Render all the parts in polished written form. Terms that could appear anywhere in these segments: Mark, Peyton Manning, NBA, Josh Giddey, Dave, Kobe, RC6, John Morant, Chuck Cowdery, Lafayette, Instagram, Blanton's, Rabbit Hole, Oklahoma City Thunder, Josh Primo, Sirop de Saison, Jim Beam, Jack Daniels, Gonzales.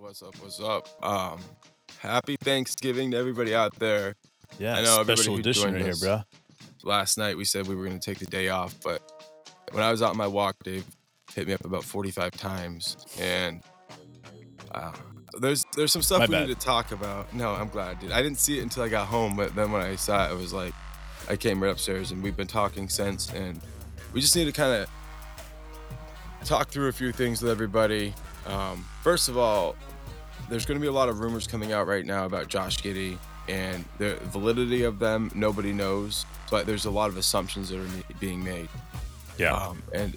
What's up? What's up? Happy Thanksgiving to everybody out there. Yeah, I know special edition right here, bro. Last night we said we were going to take the day off, but when I was out on my walk, Dave hit me up about 45 times, and there's some stuff we need to talk about. No, I'm glad, dude. I didn't see it until I got home, but then when I saw it, I was like, I came right upstairs, and we've been talking since, and we just need to kind of talk through a few things with everybody. First of all, there's going to be a lot of rumors coming out right now about Josh Giddey, and the validity of them, nobody knows, but there's a lot of assumptions that are being made. Yeah. And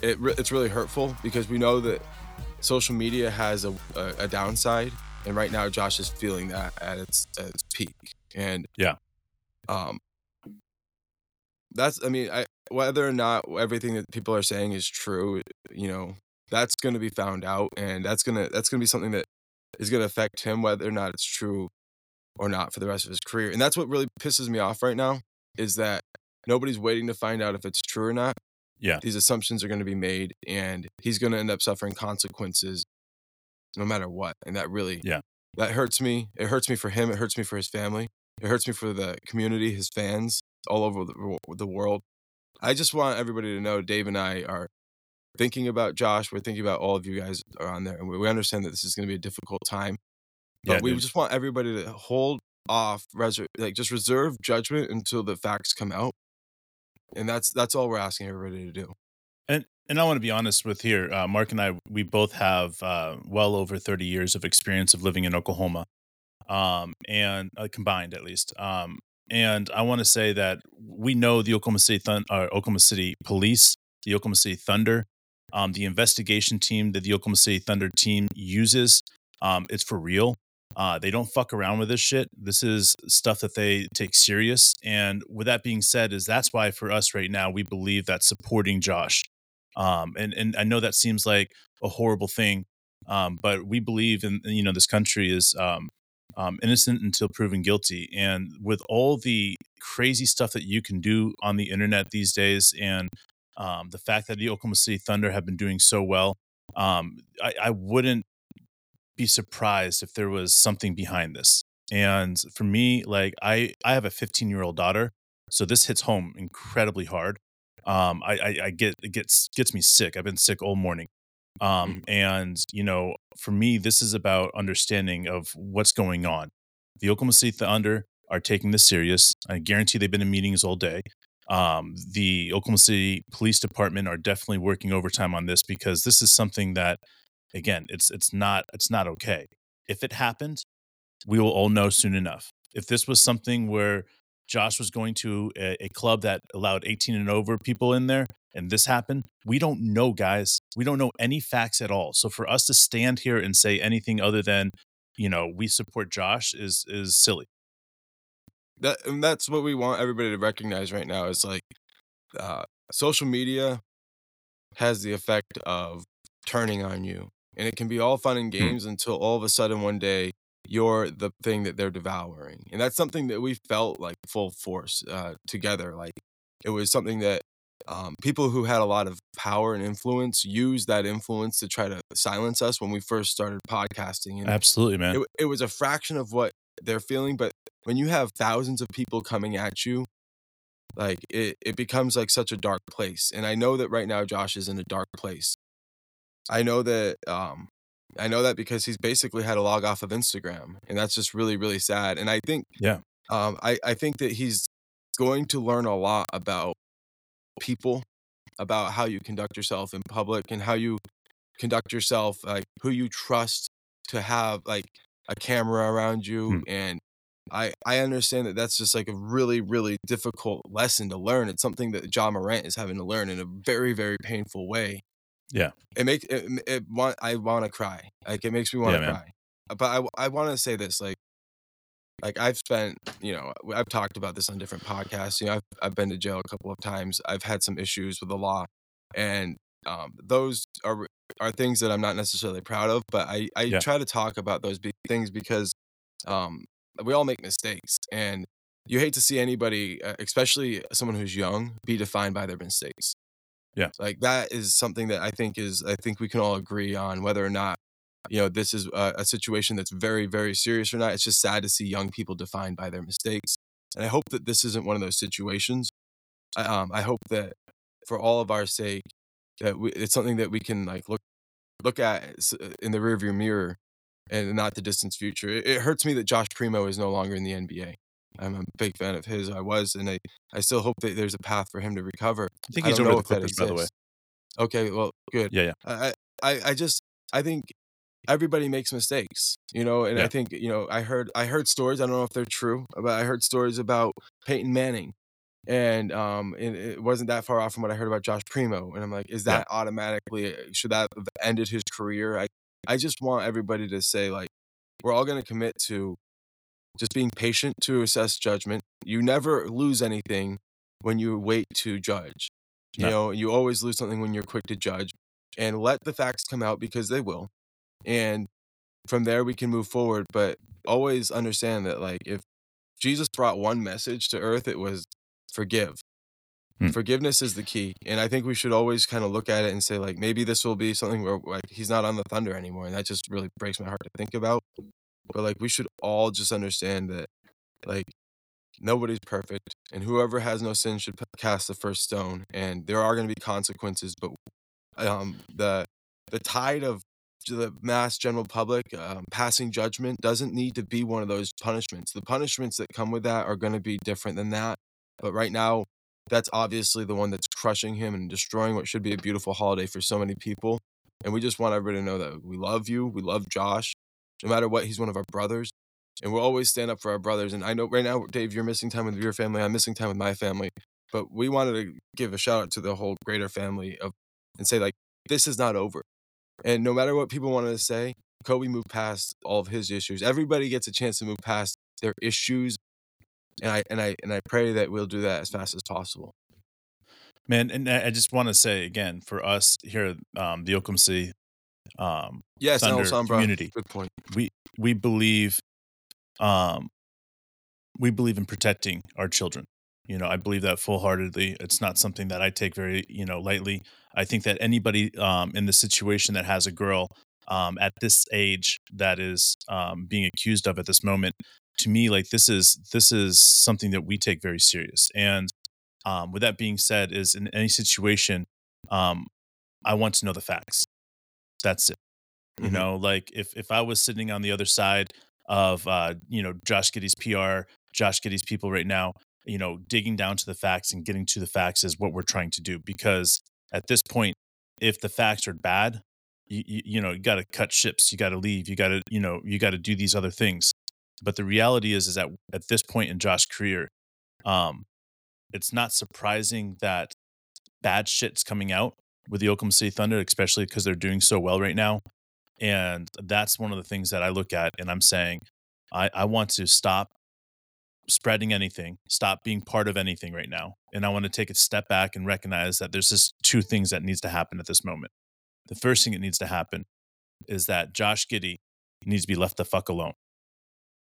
it's really hurtful because we know that social media has a downside, and right now Josh is feeling that at its peak. And yeah. Whether or not everything that people are saying is true, you know, that's going to be found out, and that's going to be something that is going to affect him, whether or not it's true or not, for the rest of his career. And that's what really pisses me off right now, is that nobody's waiting to find out if it's true or not. Yeah. These assumptions are going to be made, and he's going to end up suffering consequences no matter what. And that really, that hurts me. It hurts me for him. It hurts me for his family. It hurts me for the community, his fans all over the world. I just want everybody to know Dave and I are thinking about Josh. We're thinking about all of you guys are on there. And we understand that this is going to be a difficult time. But we just want everybody to hold off, just reserve judgment until the facts come out. And that's all we're asking everybody to do. And I want to be honest with here. Mark and I, we both have well over 30 years of experience of living in Oklahoma. And combined, at least. And I want to say that we know the Oklahoma City Police, the Oklahoma City Thunder, the investigation team that the Oklahoma City Thunder team uses. It's for real. They don't fuck around with this shit. This is stuff that they take serious. And with that being said, that's why for us right now, we believe that supporting Josh. And I know that seems like a horrible thing, but we believe in, you know, this country is innocent until proven guilty. And with all the crazy stuff that you can do on the internet these days, and the fact that the Oklahoma City Thunder have been doing so well, I wouldn't be surprised if there was something behind this. And for me, I have a 15-year-old daughter, so this hits home incredibly hard. It gets me sick. I've been sick all morning. And you know, for me, this is about understanding of what's going on. The Oklahoma City Thunder are taking this serious. I guarantee they've been in meetings all day. The Oklahoma City Police Department are definitely working overtime on this, because this is something that, again, it's not okay. If it happened, we will all know soon enough. If this was something where Josh was going to a club that allowed 18 and over people in there, and this happened, we don't know, guys. We don't know any facts at all. So for us to stand here and say anything other than, you know, we support Josh is silly. That's what we want everybody to recognize right now. It's like social media has the effect of turning on you. And it can be all fun and games until all of a sudden one day you're the thing that they're devouring. And that's something that we felt like full force together. Like, it was something that people who had a lot of power and influence used that influence to try to silence us when we first started podcasting. And absolutely, man. It was a fraction of what they're feeling. But when you have thousands of people coming at you, like it becomes like such a dark place. And I know that right now Josh is in a dark place. I know that because he's basically had to log off of Instagram, and that's just really, really sad. And I think, I think that he's going to learn a lot about people, about how you conduct yourself in public, and how you conduct yourself, like who you trust to have like a camera around you. And I understand that that's just like a really, really difficult lesson to learn. It's something that John Morant is having to learn in a very, very painful way. Yeah, I want to cry. Like, it makes me want to cry. But I want to say this, like I've talked about this on different podcasts. You know, I've been to jail a couple of times. I've had some issues with the law, and those are things that I'm not necessarily proud of. But I try to talk about those things because we all make mistakes, and you hate to see anybody, especially someone who's young, be defined by their mistakes. Yeah. Like, that is something that I think we can all agree on, whether or not you know, this is a situation that's very, very serious or not. It's just sad to see young people defined by their mistakes. And I hope that this isn't one of those situations. I hope that for all of our sake, that it's something that we can like look at in the rearview mirror and not the distant future. It hurts me that Josh Primo is no longer in the NBA. I'm a big fan of his. I was, and I still hope that there's a path for him to recover. I think he's over the Clippers, by the way. Okay, well, good. Yeah. I think everybody makes mistakes, you know, and I think, you know, I heard stories, I don't know if they're true, but I heard stories about Peyton Manning, and it wasn't that far off from what I heard about Josh Primo. And I'm like, is that automatically, should that have ended his career? I just want everybody to say, like, we're all going to commit to just being patient to assess judgment. You never lose anything when you wait to judge. You know, you always lose something when you're quick to judge, and let the facts come out, because they will. And from there we can move forward. But always understand that, like, if Jesus brought one message to earth, it was forgive. Forgiveness is the key. And I think we should always kind of look at it and say, like, maybe this will be something where, like, he's not on the Thunder anymore. And that just really breaks my heart to think about. But, like, we should all just understand that, like, nobody's perfect, and whoever has no sin should cast the first stone. And there are going to be consequences, but the tide of the mass general public passing judgment doesn't need to be one of those punishments. The punishments that come with that are going to be different than that. But right now, that's obviously the one that's crushing him and destroying what should be a beautiful holiday for so many people. And we just want everybody to know that we love you. We love Josh. No matter what, he's one of our brothers. And we'll always stand up for our brothers. And I know right now, Dave, you're missing time with your family. I'm missing time with my family. But we wanted to give a shout out to the whole greater family and say, like, this is not over. And no matter what people wanted to say, Kobe moved past all of his issues. Everybody gets a chance to move past their issues. And I pray that we'll do that as fast as possible. Man, and I just want to say again, for us here, the Oklahoma City Thunder community, good point. We believe in protecting our children. You know, I believe that full-heartedly. It's not something that I take very, you know, lightly. I think that anybody in the situation that has a girl at this age that is being accused of at this moment, to me, like, this is something that we take very serious. And with that being said, is in any situation, I want to know the facts. That's it. You know, like, if I was sitting on the other side of, you know, Josh Giddey's PR, Josh Giddey's people right now, you know, digging down to the facts and getting to the facts is what we're trying to do. Because at this point, if the facts are bad, you know, you got to cut ships, you got to leave, you got to do these other things. But the reality is that at this point in Josh's career, it's not surprising that bad shit's coming out with the Oklahoma City Thunder, especially because they're doing so well right now. And that's one of the things that I look at, and I'm saying, I want to stop spreading anything, stop being part of anything right now. And I want to take a step back and recognize that there's just two things that needs to happen at this moment. The first thing that needs to happen is that Josh Giddey needs to be left the fuck alone.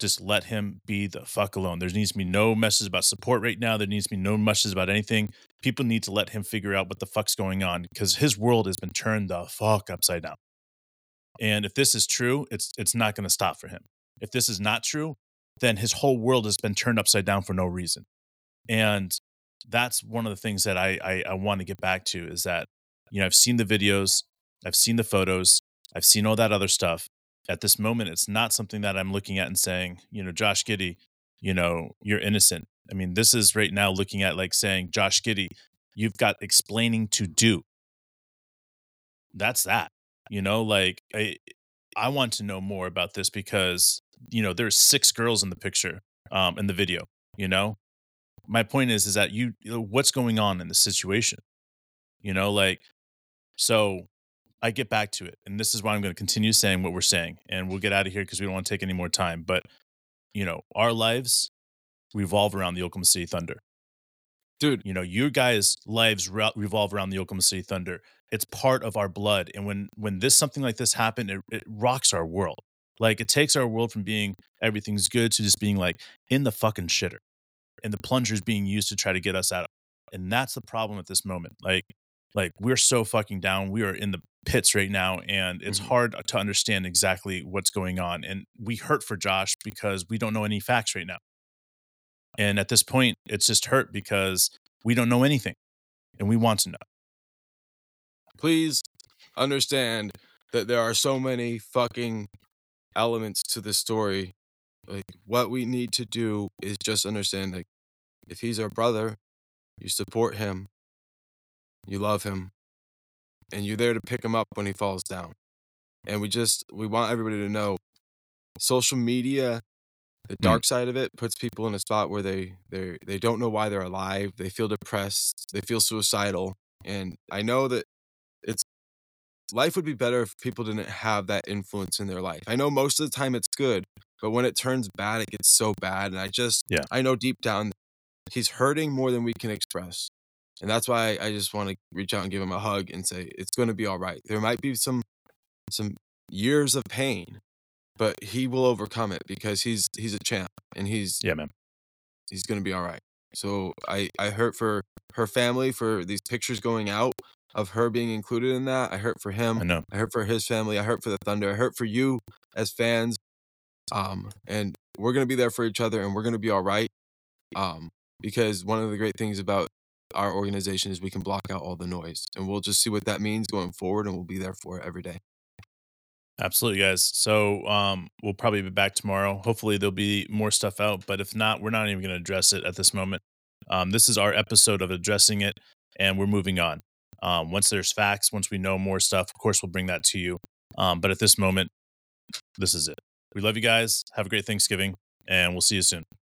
Just let him be the fuck alone. There needs to be no message about support right now. There needs to be no message about anything. People need to let him figure out what the fuck's going on, because his world has been turned the fuck upside down. And if this is true, it's not going to stop for him. If this is not true, then his whole world has been turned upside down for no reason. And that's one of the things that I want to get back to, is that, you know, I've seen the videos, I've seen the photos, I've seen all that other stuff. At this moment, it's not something that I'm looking at and saying, you know, Josh Giddey, you know, you're innocent. I mean, this is right now looking at, like, saying, Josh Giddey, you've got explaining to do. That's that. You know, like, I want to know more about this, because, you know, there's 6 girls in the picture, in the video, you know. My point is that you know, what's going on in the situation, you know, like, so I get back to it. And this is why I'm going to continue saying what we're saying, and we'll get out of here because we don't want to take any more time. But, you know, our lives revolve around the Oklahoma City Thunder. Dude, you know, your guys' lives revolve around the Oklahoma City Thunder. It's part of our blood. And when this something like this happened, it rocks our world. Like, it takes our world from being everything's good to just being, like, in the fucking shitter. And the plunger's being used to try to get us out. And that's the problem at this moment. Like, we're so fucking down. We are in the pits right now, and it's hard to understand exactly what's going on. And we hurt for Josh because we don't know any facts right now. And at this point, it's just hurt because we don't know anything, and we want to know. Please understand that there are so many fucking elements to this story. Like, what we need to do is just understand, like, if he's our brother, you support him, you love him, and you're there to pick him up when he falls down. And we want everybody to know social media, the dark side of it, puts people in a spot where they don't know why they're alive. They feel depressed. They feel suicidal. And I know that life would be better if people didn't have that influence in their life. I know most of the time it's good, but when it turns bad, it gets so bad. And I know deep down he's hurting more than we can express. And that's why I just want to reach out and give him a hug and say, it's going to be all right. There might be some years of pain, but he will overcome it because he's a champ, and he's going to be all right. So I hurt for her family for these pictures going out of her being included in that. I hurt for him. I know. I hurt for his family. I hurt for the Thunder. I hurt for you as fans. And we're going to be there for each other, and we're going to be all right. Because one of the great things about our organization is we can block out all the noise, and we'll just see what that means going forward, and we'll be there for it every day. Absolutely, guys. So we'll probably be back tomorrow. Hopefully there'll be more stuff out, but if not, we're not even going to address it at this moment. This is our episode of addressing it, and we're moving on. Once there's facts, once we know more stuff, of course, we'll bring that to you. But at this moment, this is it. We love you guys. Have a great Thanksgiving, and we'll see you soon.